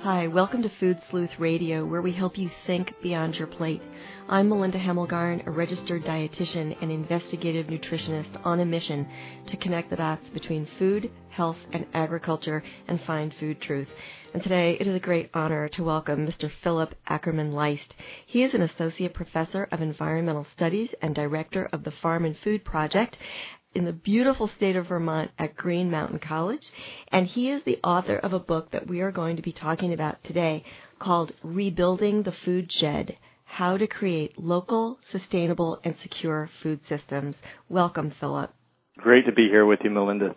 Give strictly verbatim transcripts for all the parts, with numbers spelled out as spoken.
Hi, welcome to Food Sleuth Radio, where we help you think beyond your plate. I'm Melinda Hemelgarn, a registered dietitian and investigative nutritionist on a mission to connect the dots between food, health, and agriculture and find food truth. And today it is a great honor to welcome Mister Philip Ackerman-Leist. He is an associate professor of environmental studies and director of the Farm and Food Project in the beautiful state of Vermont at Green Mountain College, and he is the author of a book that we are going to be talking about today called Rebuilding the Food Shed, How to Create Local, Sustainable, and Secure Food Systems. Welcome, Philip. Great to be here with you, Melinda.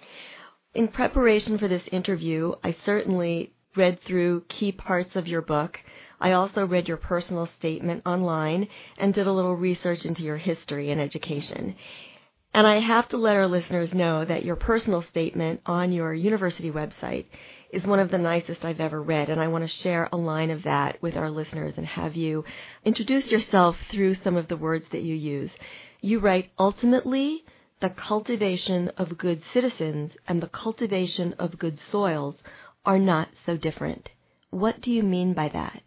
In preparation for this interview, I certainly read through key parts of your book. I also read your personal statement online and did a little research into your history and education. And I have to let our listeners know that your personal statement on your university website is one of the nicest I've ever read, and I want to share a line of that with our listeners and have you introduce yourself through some of the words that you use. You write, "Ultimately, the cultivation of good citizens and the cultivation of good soils are not so different." What do you mean by that?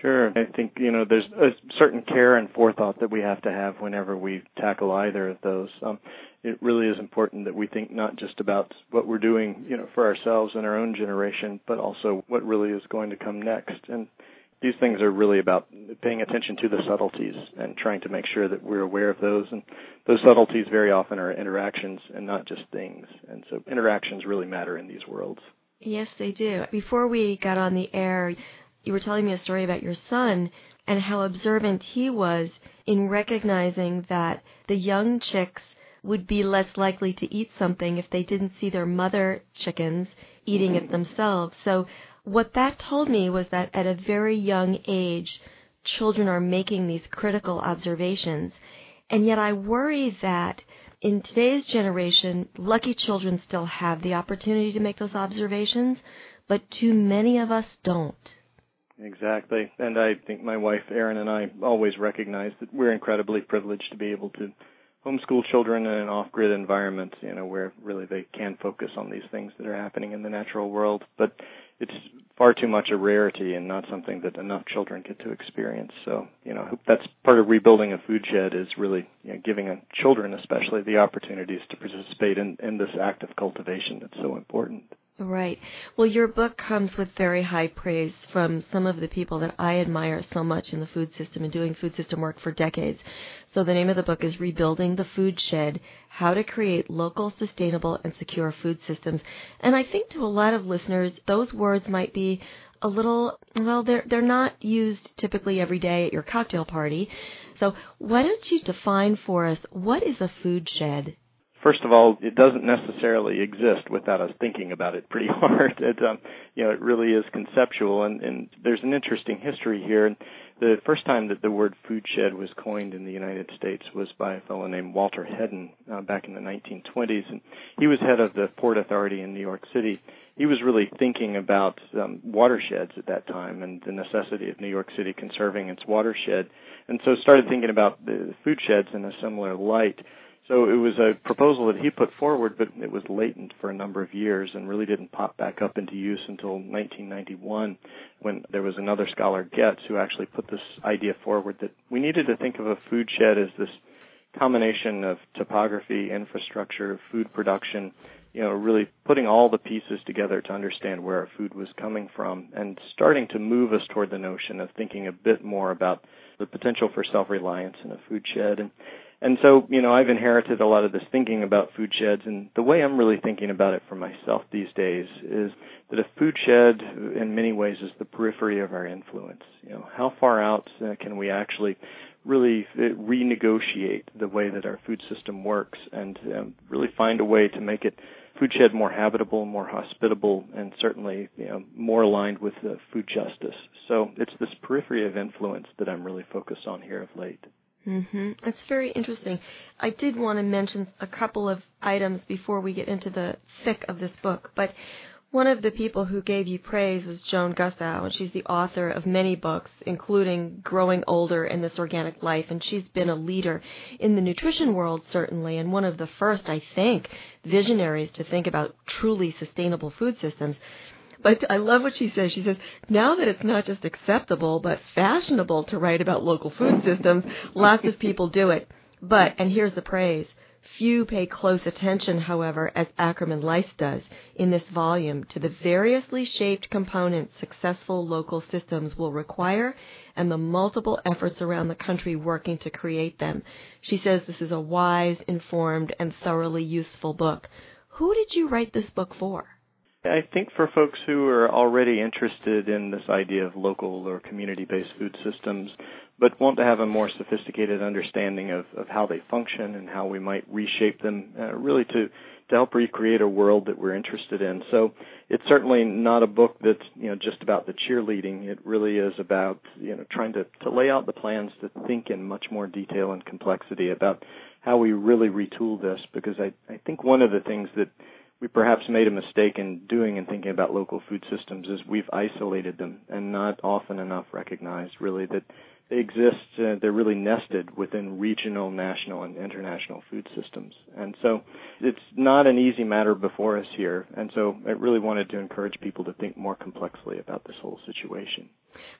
Sure. I think, you know, there's a certain care and forethought that we have to have whenever we tackle either of those. Um, it really is important that we think not just about what we're doing, you know, for ourselves and our own generation, but also what really is going to come next. And these things are really about paying attention to the subtleties and trying to make sure that we're aware of those. And those subtleties very often are interactions and not just things. And so interactions really matter in these worlds. Yes, they do. Before we got on the air, you were telling me a story about your son and how observant he was in recognizing that the young chicks would be less likely to eat something if they didn't see their mother chickens eating it themselves. So what that told me was that at a very young age, children are making these critical observations. And yet I worry that in today's generation, lucky children still have the opportunity to make those observations, but too many of us don't. Exactly. And I think my wife, Erin, and I always recognize that we're incredibly privileged to be able to homeschool children in an off-grid environment, you know, where really they can focus on these things that are happening in the natural world. But it's far too much a rarity and not something that enough children get to experience. So, you know, I hope that's part of rebuilding a food shed is really, you know, giving children especially the opportunities to participate in, in this act of cultivation that's so important. Right. Well, your book comes with very high praise from some of the people that I admire so much in the food system and doing food system work for decades. So the name of the book is Rebuilding the Food Shed, How to Create Local, Sustainable, and Secure Food Systems. And I think to a lot of listeners, those words might be a little, well, they're, they're not used typically every day at your cocktail party. So why don't you define for us, what is a food shed? First of all, it doesn't necessarily exist without us thinking about it pretty hard. It, um, you know, it really is conceptual, and, and there's an interesting history here. And the first time that the word food shed was coined in the United States was by a fellow named Walter Hedden uh, back in the nineteen twenties, and he was head of the Port Authority in New York City. He was really thinking about um, watersheds at that time and the necessity of New York City conserving its watershed, and so started thinking about the food sheds in a similar light. So it was a proposal that he put forward, but it was latent for a number of years and really didn't pop back up into use until nineteen ninety-one, when there was another scholar, Getz, who actually put this idea forward that we needed to think of a food shed as this combination of topography, infrastructure, food production, you know, really putting all the pieces together to understand where our food was coming from and starting to move us toward the notion of thinking a bit more about the potential for self-reliance in a food shed. And And so, you know, I've inherited a lot of this thinking about food sheds, and the way I'm really thinking about it for myself these days is that a food shed in many ways is the periphery of our influence. You know, how far out can we actually really renegotiate the way that our food system works and um, really find a way to make it food shed more habitable, more hospitable, and certainly, you know, more aligned with uh, food justice. So it's this periphery of influence that I'm really focused on here of late. Mm-hmm. That's very interesting. I did want to mention a couple of items before we get into the thick of this book, but one of the people who gave you praise was Joan Gussow, and she's the author of many books, including Growing Older in This Organic Life, and she's been a leader in the nutrition world, certainly, and one of the first, I think, visionaries to think about truly sustainable food systems. But I love what she says. She says, now that it's not just acceptable but fashionable to write about local food systems, lots of people do it. But, and here's the praise, few pay close attention, however, as Ackerman-Leist does in this volume, to the variously shaped components successful local systems will require and the multiple efforts around the country working to create them. She says this is a wise, informed, and thoroughly useful book. Who did you write this book for? I think for folks who are already interested in this idea of local or community-based food systems, but want to have a more sophisticated understanding of, of how they function and how we might reshape them, uh, really to, to help recreate a world that we're interested in. So it's certainly not a book that's, you know, just about the cheerleading. It really is about, you know, trying to, to lay out the plans, to think in much more detail and complexity about how we really retool this, because I, I think one of the things that we perhaps made a mistake in doing and thinking about local food systems is we've isolated them and not often enough recognized really that they exist, uh, they're really nested within regional, national, and international food systems. And so it's not an easy matter before us here. And so I really wanted to encourage people to think more complexly about this whole situation.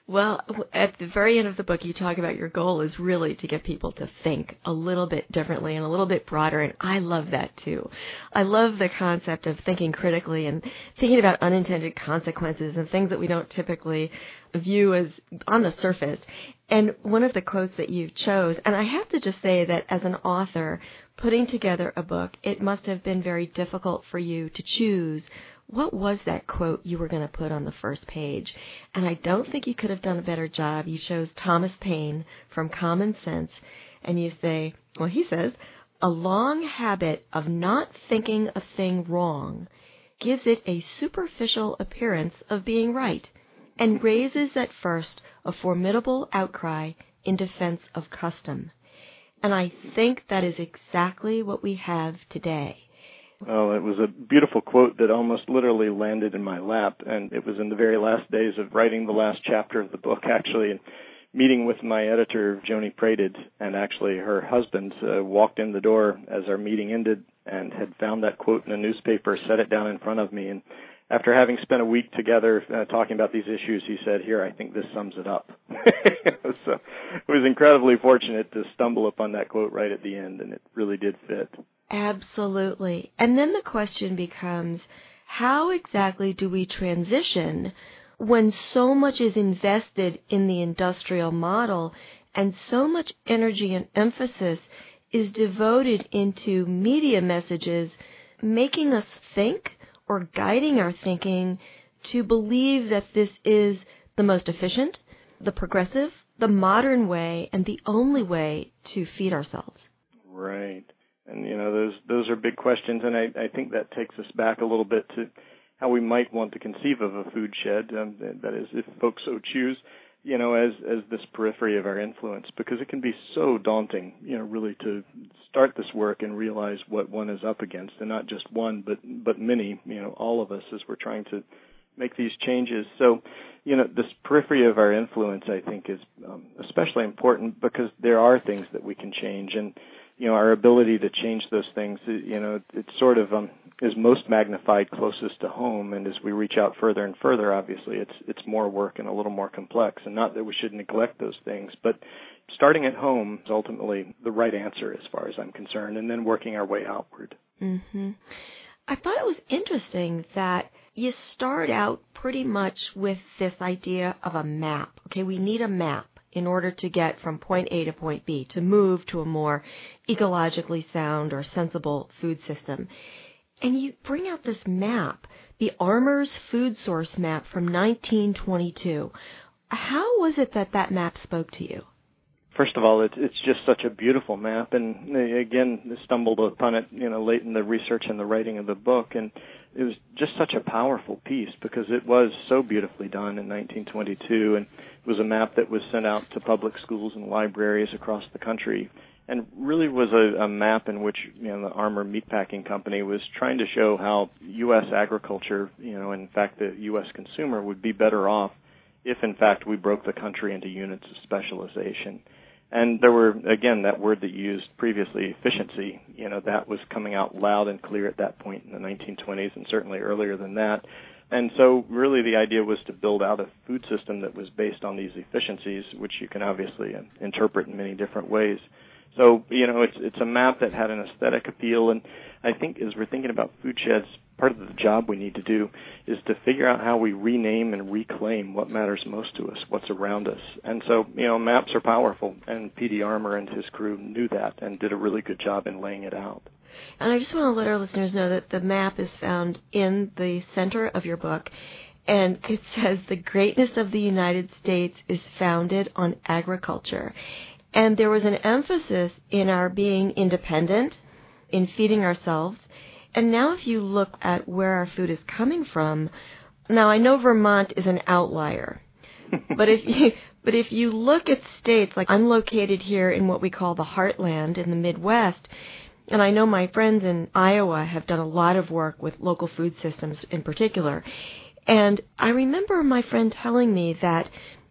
Well, at the very end of the book, you talk about your goal is really to get people to think a little bit differently and a little bit broader, and I love that too. I love the concept of thinking critically and thinking about unintended consequences and things that we don't typically view as on the surface. And one of the quotes that you chose, and I have to just say that as an author putting together a book, it must have been very difficult for you to choose what was that quote you were going to put on the first page. And I don't think you could have done a better job. You chose Thomas Paine from Common Sense, and you say, well, he says, a long habit of not thinking a thing wrong gives it a superficial appearance of being right, and raises at first a formidable outcry in defense of custom. And I think that is exactly what we have today. Well, it was a beautiful quote that almost literally landed in my lap, and it was in the very last days of writing the last chapter of the book, actually, and meeting with my editor, Joni Praded, and actually her husband uh, walked in the door as our meeting ended and had found that quote in a newspaper, set it down in front of me, and after having spent a week together uh, talking about these issues, he said, here, I think this sums it up. So I was incredibly fortunate to stumble upon that quote right at the end, and it really did fit. Absolutely. And then the question becomes, how exactly do we transition when so much is invested in the industrial model and so much energy and emphasis is devoted into media messages making us think or guiding our thinking to believe that this is the most efficient, the progressive, the modern way, and the only way to feed ourselves? Right. And, you know, those those are big questions, and I, I think that takes us back a little bit to how we might want to conceive of a food shed, um, that is, if folks so choose, you know, as, as this periphery of our influence, because it can be so daunting, you know, really to start this work and realize what one is up against, and not just one, but, but many, you know, all of us as we're trying to make these changes. So, you know, this periphery of our influence, I think, is um, especially important because there are things that we can change, and, you know, our ability to change those things, you know, it sort of um, is most magnified closest to home. And as we reach out further and further, obviously, it's it's more work and a little more complex. And not that we should neglect those things, but starting at home is ultimately the right answer as far as I'm concerned, and then working our way outward. Mm-hmm. I thought it was interesting that you start out pretty much with this idea of a map. Okay, we need a map in order to get from point A to point B, to move to a more ecologically sound or sensible food system. And you bring out this map, the Armour's food source map from nineteen twenty-two. How was it that that map spoke to you? First of all, it's it's just such a beautiful map, and again, stumbled upon it, you know, late in the research and the writing of the book, and it was just such a powerful piece because it was so beautifully done in nineteen twenty-two, and it was a map that was sent out to public schools and libraries across the country, and really was a, a map in which, you know, the Armour Meatpacking Company was trying to show how U S agriculture, you know, in fact, the U S consumer would be better off if, in fact, we broke the country into units of specialization. And there were, again, that word that you used previously, efficiency, you know, that was coming out loud and clear at that point in the nineteen twenties and certainly earlier than that. And so really the idea was to build out a food system that was based on these efficiencies, which you can obviously uh, interpret in many different ways. So, you know, it's it's a map that had an aesthetic appeal, and I think as we're thinking about food sheds, part of the job we need to do is to figure out how we rename and reclaim what matters most to us, what's around us. And so, you know, maps are powerful, and P D Armour and his crew knew that and did a really good job in laying it out. And I just want to let our listeners know that the map is found in the center of your book, and it says, "The greatness of the United States is founded on agriculture." And there was an emphasis in our being independent, in feeding ourselves. And now if you look at where our food is coming from, now I know Vermont is an outlier, but if you, but if you look at states, like I'm located here in what we call the heartland in the Midwest, and I know my friends in Iowa have done a lot of work with local food systems in particular. And I remember my friend telling me that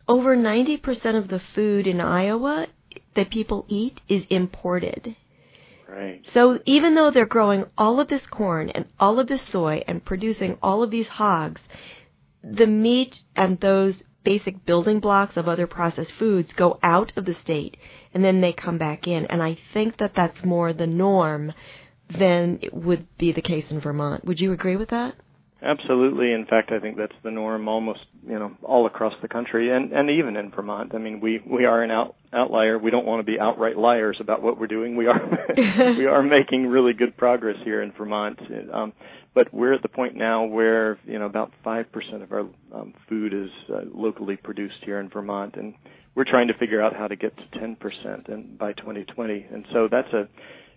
over ninety percent of the food in Iowa that people eat is imported. Right. So even though they're growing all of this corn and all of this soy and producing all of these hogs, the meat and those basic building blocks of other processed foods go out of the state, and then they come back in. And I think that that's more the norm than it would be the case in Vermont. Would you agree with that? Absolutely. In fact, I think that's the norm almost, you know, all across the country and, and even in Vermont. I mean, we, we are an out, outlier. We don't want to be outright liars about what we're doing. We are we are making really good progress here in Vermont. Um, but we're at the point now where, you know, about five percent of our um, food is uh, locally produced here in Vermont. And we're trying to figure out how to get to ten percent and by twenty twenty. And so that's a...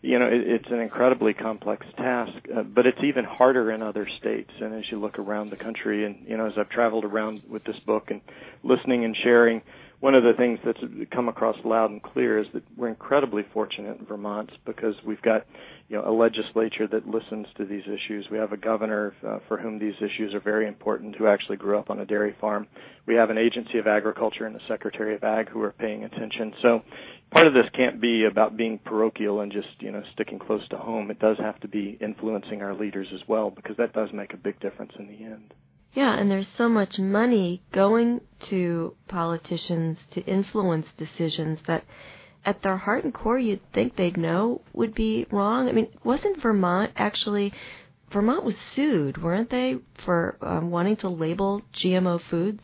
You know, it's an incredibly complex task, uh, but it's even harder in other states. And as you look around the country and, you know, as I've traveled around with this book and listening and sharing, one of the things that's come across loud and clear is that we're incredibly fortunate in Vermont because we've got, you know, a legislature that listens to these issues. We have a governor uh, for whom these issues are very important, who actually grew up on a dairy farm. We have an agency of agriculture and a secretary of ag who are paying attention. So part of this can't be about being parochial and just, you know, sticking close to home. It does have to be influencing our leaders as well, because that does make a big difference in the end. Yeah, and there's so much money going to politicians to influence decisions that at their heart and core you'd think they'd know would be wrong. I mean, wasn't Vermont actually, Vermont was sued, weren't they, for um, wanting to label G M O foods?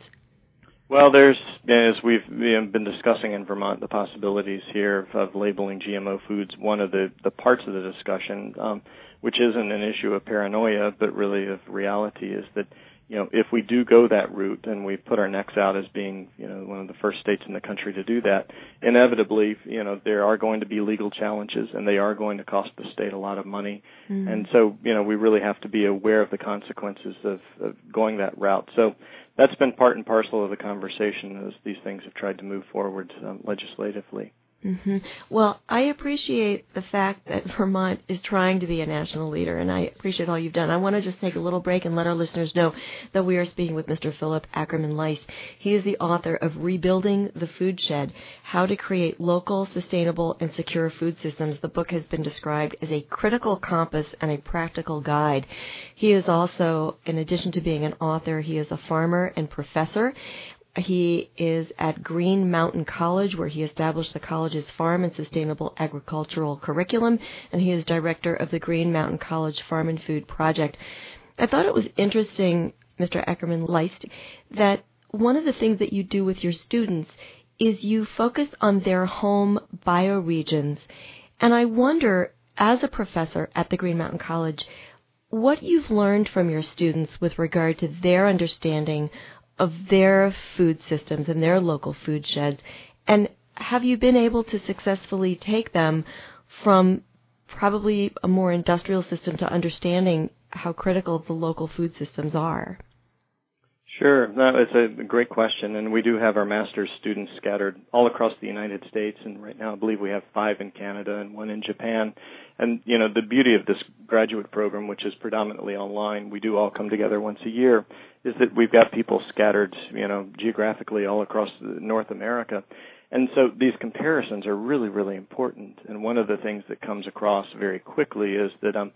Well, there's, as we've been discussing in Vermont, the possibilities here of, of labeling G M O foods, one of the, the parts of the discussion, um, which isn't an issue of paranoia, but really of reality, is that, you know, if we do go that route and we put our necks out as being, you know, one of the first states in the country to do that, inevitably, you know, there are going to be legal challenges and they are going to cost the state a lot of money. Mm-hmm. And so, you know, we really have to be aware of the consequences of, of going that route. So that's been part and parcel of the conversation as these things have tried to move forward um, legislatively. Mm-hmm. Well, I appreciate the fact that Vermont is trying to be a national leader, and I appreciate all you've done. I want to just take a little break and let our listeners know that we are speaking with Mister Philip Ackerman-Leist. He is the author of Rebuilding the Food Shed, How to Create Local, Sustainable, and Secure Food Systems. The book has been described as a critical compass and a practical guide. He is also, in addition to being an author, he is a farmer and professor. He is at Green Mountain College, where he established the college's farm and sustainable agricultural curriculum, and he is director of the Green Mountain College Farm and Food Project. I thought it was interesting, Mister Ackerman-Leist, that one of the things that you do with your students is you focus on their home bioregions. And I wonder, as a professor at the Green Mountain College, what you've learned from your students with regard to their understanding of their food systems and their local food sheds, and have you been able to successfully take them from probably a more industrial system to understanding how critical the local food systems are? Sure. No, it's a great question, and we do have our master's students scattered all across the United States, and right now I believe we have five in Canada and one in Japan. And, you know, the beauty of this graduate program, which is predominantly online, we do all come together once a year, is that we've got people scattered, you know, geographically all across North America. And so these comparisons are really, really important. And one of the things that comes across very quickly is that, um,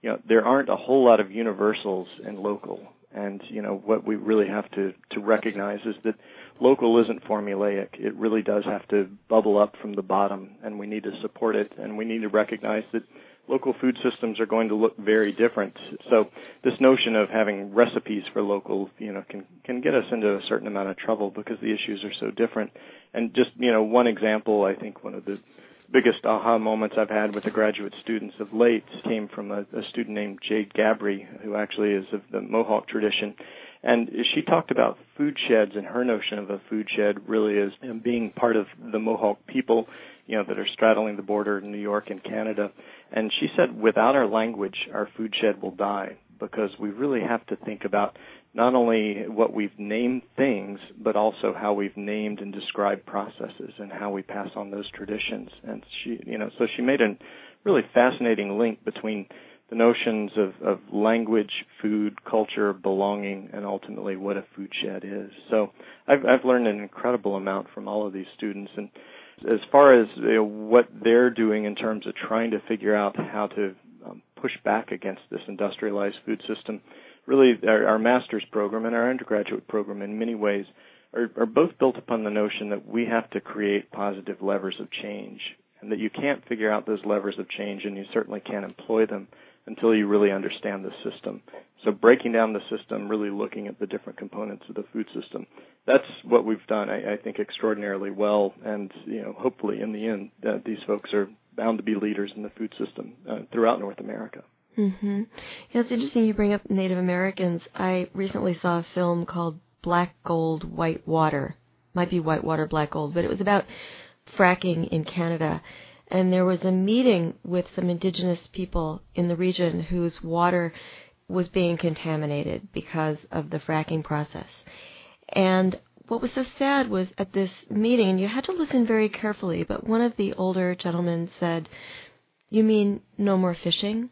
you know, there aren't a whole lot of universals in local. And, you know, what we really have to, to recognize is that local isn't formulaic. It really does have to bubble up from the bottom, and we need to support it, and we need to recognize that local food systems are going to look very different. So this notion of having recipes for local, you know, can, can get us into a certain amount of trouble because the issues are so different. And just, you know, one example, I think one of the biggest aha moments I've had with the graduate students of late came from a, a student named Jade Gabry, who actually is of the Mohawk tradition. And she talked about food sheds, and her notion of a food shed really is being part of the Mohawk people, you know, that are straddling the border in New York and Canada. And she said, without our language, our food shed will die, because we really have to think about not only what we've named things, but also how we've named and described processes and how we pass on those traditions. And she, you know, so she made a really fascinating link between the notions of, of language, food, culture, belonging, and ultimately what a food shed is. So I've, I've learned an incredible amount from all of these students. And as far as, you know, what they're doing in terms of trying to figure out how to um, push back against this industrialized food system, really, our, our master's program and our undergraduate program in many ways are, are both built upon the notion that we have to create positive levers of change, and that you can't figure out those levers of change, and you certainly can't employ them until you really understand the system. So breaking down the system, really looking at the different components of the food system, that's what we've done, I, I think, extraordinarily well. And, you know, hopefully in the end, uh, these folks are bound to be leaders in the food system uh, throughout North America. Mm-hmm. Yeah, it's interesting you bring up Native Americans. I recently saw a film called Black Gold, White Water. Might be White Water, Black Gold, but it was about fracking in Canada. And there was a meeting with some indigenous people in the region whose water was being contaminated because of the fracking process. And what was so sad was at this meeting, and you had to listen very carefully, but one of the older gentlemen said, "You mean no more fishing?"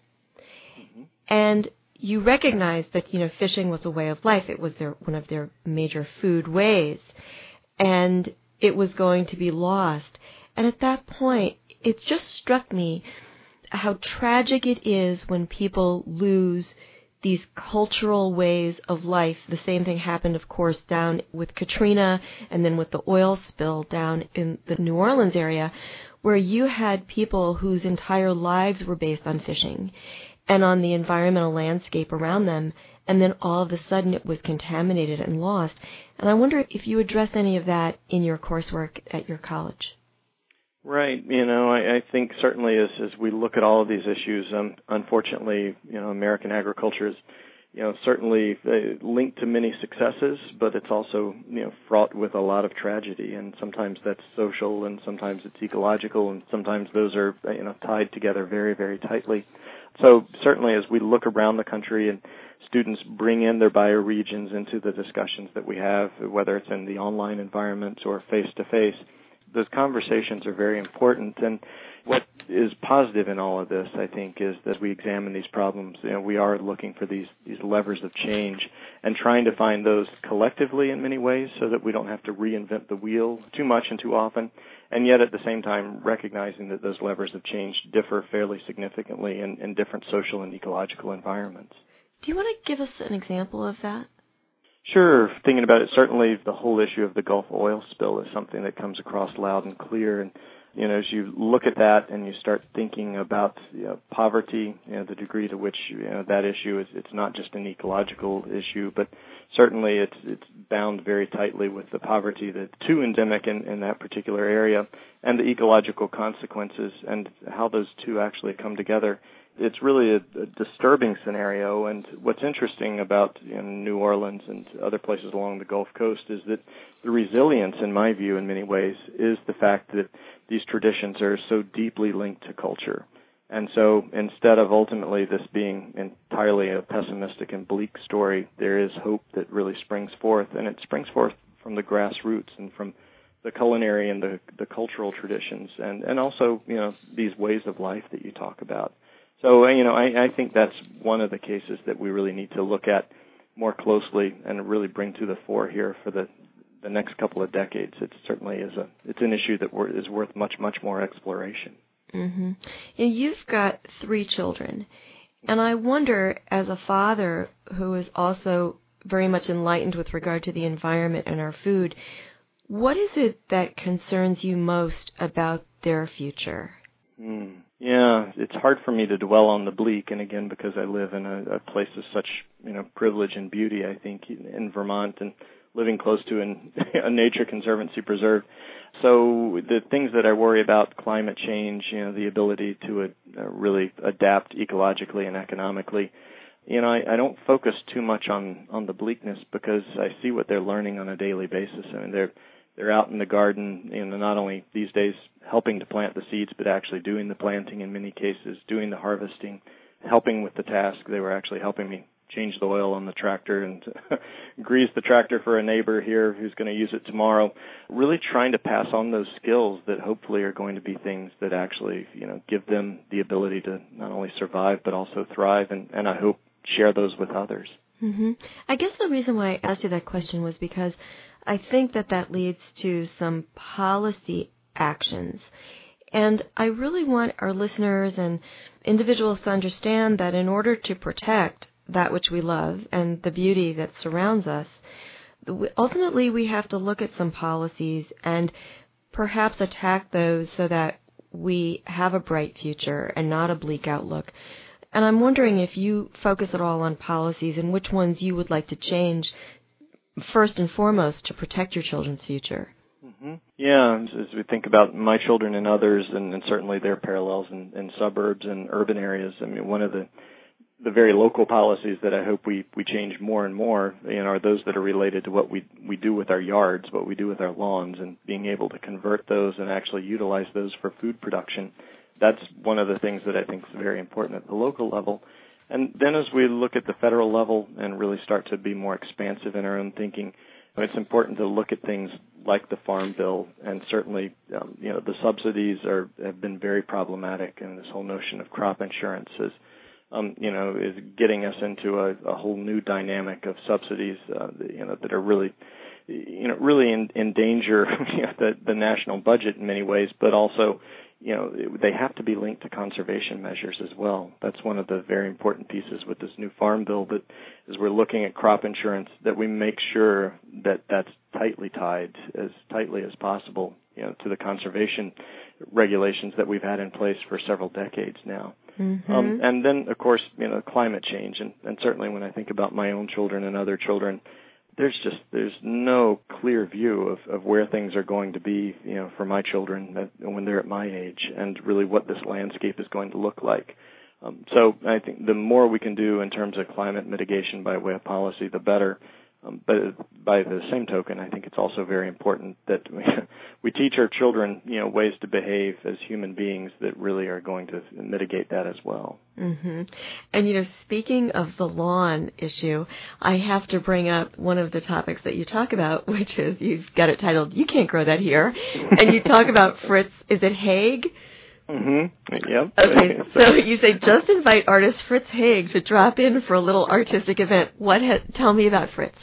And you recognize that, you know, fishing was a way of life. It was their, one of their major food ways. And it was going to be lost. And at that point, it just struck me how tragic it is when people lose these cultural ways of life. The same thing happened, of course, down with Katrina and then with the oil spill down in the New Orleans area, where you had people whose entire lives were based on fishing and on the environmental landscape around them, and then all of a sudden it was contaminated and lost. And I wonder if you address any of that in your coursework at your college. Right. You know, I, I think certainly as, as we look at all of these issues, um, unfortunately, you know, American agriculture is, you know, certainly linked to many successes, but it's also, you know, fraught with a lot of tragedy. And sometimes that's social, and sometimes it's ecological, and sometimes those are, you know, tied together very, very tightly. So certainly as we look around the country and students bring in their bioregions into the discussions that we have, whether it's in the online environment or face-to-face, those conversations are very important. And what is positive in all of this, I think, is that we examine these problems. You know, we are looking for these, these levers of change and trying to find those collectively in many ways so that we don't have to reinvent the wheel too much and too often. And yet at the same time, recognizing that those levers of change differ fairly significantly in, in different social and ecological environments. Do you want to give us an example of that? Sure. Thinking about it, certainly the whole issue of the Gulf oil spill is something that comes across loud and clear. And, you know, as you look at that and you start thinking about, you know, poverty, you know, the degree to which, you know, that issue is, it's not just an ecological issue, but certainly it's it's bound very tightly with the poverty that's too endemic in, in that particular area and the ecological consequences and how those two actually come together. It's really a, a disturbing scenario, and what's interesting about, you know, New Orleans and other places along the Gulf Coast is that the resilience, in my view, in many ways, is the fact that these traditions are so deeply linked to culture. And so instead of ultimately this being entirely a pessimistic and bleak story, there is hope that really springs forth, and it springs forth from the grassroots and from the culinary and the, the cultural traditions, and, and also, you know, these ways of life that you talk about. So, you know, I, I think that's one of the cases that we really need to look at more closely and really bring to the fore here for the, the next couple of decades. It certainly is a it's an issue that we're, is worth much, much more exploration. Mm-hmm. You've got three children, and I wonder, as a father who is also very much enlightened with regard to the environment and our food, what is it that concerns you most about their future? Mm. Yeah, it's hard for me to dwell on the bleak, and again, because I live in a, a place of such, you know, privilege and beauty, I think, in Vermont, and living close to an, a nature conservancy preserve. So the things that I worry about, climate change, you know, the ability to uh, really adapt ecologically and economically, you know, I, I don't focus too much on, on the bleakness because I see what they're learning on a daily basis. I mean, they're they're out in the garden, you know, not only these days helping to plant the seeds, but actually doing the planting in many cases, doing the harvesting, helping with the task. They were actually helping me change the oil on the tractor and grease the tractor for a neighbor here who's going to use it tomorrow, really trying to pass on those skills that hopefully are going to be things that actually, you know, give them the ability to not only survive but also thrive, and, and I hope share those with others. Mm-hmm. I guess the reason why I asked you that question was because I think that that leads to some policy actions. And I really want our listeners and individuals to understand that in order to protect that which we love and the beauty that surrounds us, ultimately we have to look at some policies and perhaps attack those so that we have a bright future and not a bleak outlook. And I'm wondering if you focus at all on policies and which ones you would like to change first and foremost to protect your children's future. Mm-hmm. Yeah, as we think about my children and others, and, and certainly their parallels in, in suburbs and urban areas, I mean, one of the the very local policies that I hope we, we change more and more, you know, are those that are related to what we, we do with our yards, what we do with our lawns, and being able to convert those and actually utilize those for food production. That's one of the things that I think is very important at the local level. And then as we look at the federal level and really start to be more expansive in our own thinking, it's important to look at things like the Farm Bill, and certainly, um, you know, the subsidies are have been very problematic, and this whole notion of crop insurance is, um, you know, is getting us into a, a whole new dynamic of subsidies, uh, you know, that are really, you know, really in, endanger you know, the, the national budget in many ways, but also, you know, they have to be linked to conservation measures as well. That's one of the very important pieces with this new Farm Bill, that as we're looking at crop insurance, that we make sure that that's tightly tied, as tightly as possible, you know, to the conservation regulations that we've had in place for several decades now. Mm-hmm. Um, and then, of course, you know, climate change. And, and certainly when I think about my own children and other children, There's just there's no clear view of, of where things are going to be, you know, for my children that, when they're at my age, and really what this landscape is going to look like. Um, so I think the more we can do in terms of climate mitigation by way of policy, the better. Um, but by the same token, I think it's also very important that we, we teach our children, you know, ways to behave as human beings that really are going to mitigate that as well. Mm-hmm. And, you know, speaking of the lawn issue, I have to bring up one of the topics that you talk about, which is, you've got it titled, "You Can't Grow That Here." And you talk about Fritz, is it Haig? Mm-hmm. Yep. Okay, so you say, just invite artist Fritz Haig to drop in for a little artistic event. What? Ha- tell me about Fritz.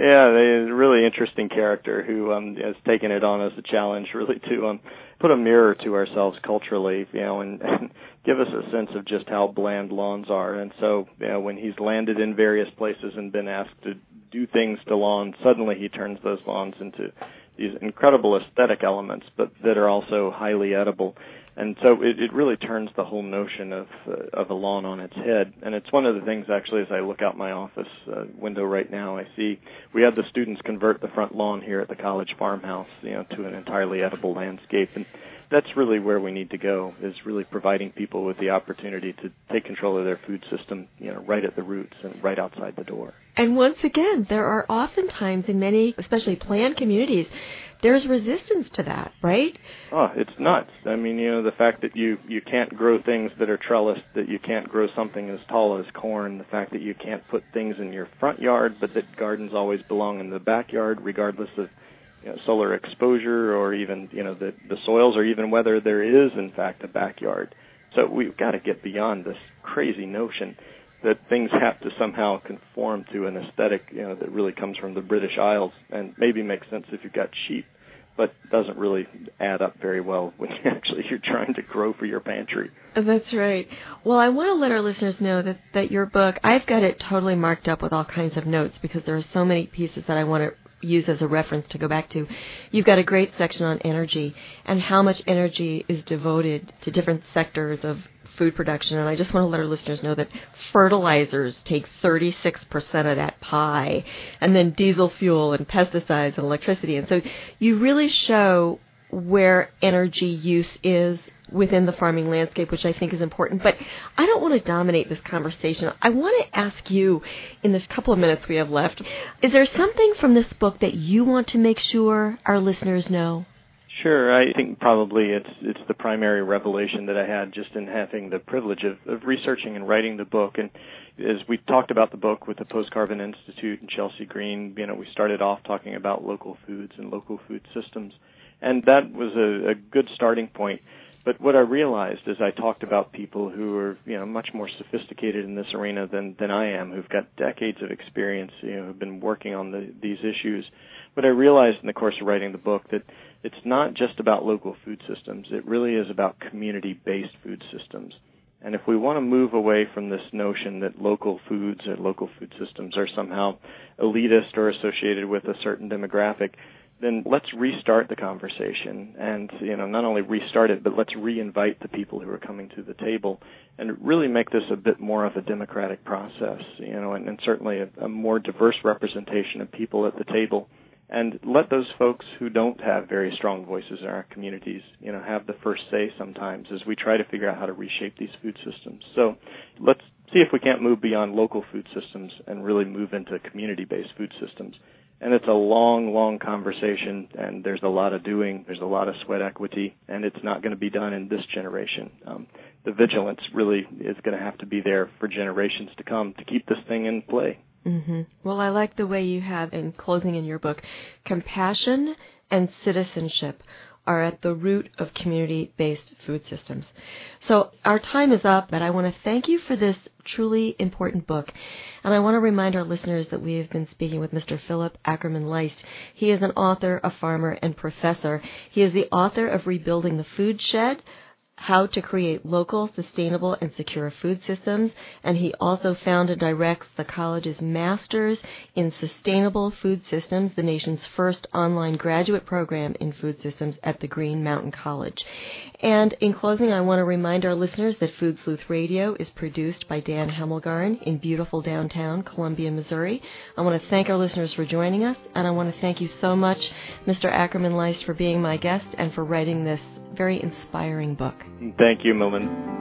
Yeah, he's a really interesting character who um, has taken it on as a challenge, really, to um, put a mirror to ourselves culturally, you know, and, and give us a sense of just how bland lawns are. And so, you know, when he's landed in various places and been asked to do things to lawns, suddenly he turns those lawns into these incredible aesthetic elements, but that are also highly edible. And so it, it really turns the whole notion of uh, of a lawn on its head. And it's one of the things, actually, as I look out my office uh, window right now, I see we had the students convert the front lawn here at the college farmhouse, you know, to an entirely edible landscape. And that's really where we need to go, is really providing people with the opportunity to take control of their food system, you know, right at the roots and right outside the door. And once again, there are oftentimes in many, especially planned communities, there's resistance to that, right? Oh, it's nuts. I mean, you know, the fact that you, you can't grow things that are trellised, that you can't grow something as tall as corn, the fact that you can't put things in your front yard, but that gardens always belong in the backyard, regardless of, you know, solar exposure or even, you know, the, the soils or even whether there is, in fact, a backyard. So we've got to get beyond this crazy notion that things have to somehow conform to an aesthetic, you know, that really comes from the British Isles and maybe makes sense if you've got sheep, but doesn't really add up very well when you actually you're trying to grow for your pantry. That's right. Well, I want to let our listeners know that, that your book, I've got it totally marked up with all kinds of notes because there are so many pieces that I want to use as a reference to go back to. You've got a great section on energy and how much energy is devoted to different sectors of food production, and I just want to let our listeners know that fertilizers take thirty-six percent of that pie, and then diesel fuel and pesticides and electricity. And so you really show where energy use is within the farming landscape, which I think is important. But I don't want to dominate this conversation. I want to ask you, in this couple of minutes we have left, is there something from this book that you want to make sure our listeners know? Sure. I think probably it's it's the primary revelation that I had just in having the privilege of, of researching and writing the book. And as we talked about the book with the Post Carbon Institute and Chelsea Green, you know, we started off talking about local foods and local food systems. And that was a, a good starting point. But what I realized is I talked about people who are, you know, much more sophisticated in this arena than, than I am, who've got decades of experience, you know, who've been working on the, these issues. But I realized in the course of writing the book that it's not just about local food systems. It really is about community-based food systems. And if we want to move away from this notion that local foods or local food systems are somehow elitist or associated with a certain demographic, then let's restart the conversation and, you know, not only restart it, but let's reinvite the people who are coming to the table and really make this a bit more of a democratic process, you know, and, and certainly a, a more diverse representation of people at the table. And let those folks who don't have very strong voices in our communities, you know, have the first say sometimes as we try to figure out how to reshape these food systems. So let's see if we can't move beyond local food systems and really move into community-based food systems. And it's a long, long conversation, and there's a lot of doing, there's a lot of sweat equity, and it's not going to be done in this generation. Um, the vigilance really is going to have to be there for generations to come to keep this thing in play. Mm-hmm. Well, I like the way you have, in closing in your book, compassion and citizenship are at the root of community-based food systems. So our time is up, but I want to thank you for this truly important book. And I want to remind our listeners that we have been speaking with Mister Philip Ackerman-Leist. He is an author, a farmer, and professor. He is the author of Rebuilding the Food Shed, How to Create Local, Sustainable, and Secure Food Systems, and he also founded and directs the college's Masters in Sustainable Food Systems, the nation's first online graduate program in food systems at the Green Mountain College. And in closing, I want to remind our listeners that Food Sleuth Radio is produced by Dan Hemelgarn in beautiful downtown Columbia, Missouri. I want to thank our listeners for joining us, and I want to thank you so much, Mister Ackerman-Leist, for being my guest and for writing this very inspiring book. Thank you, Melinda.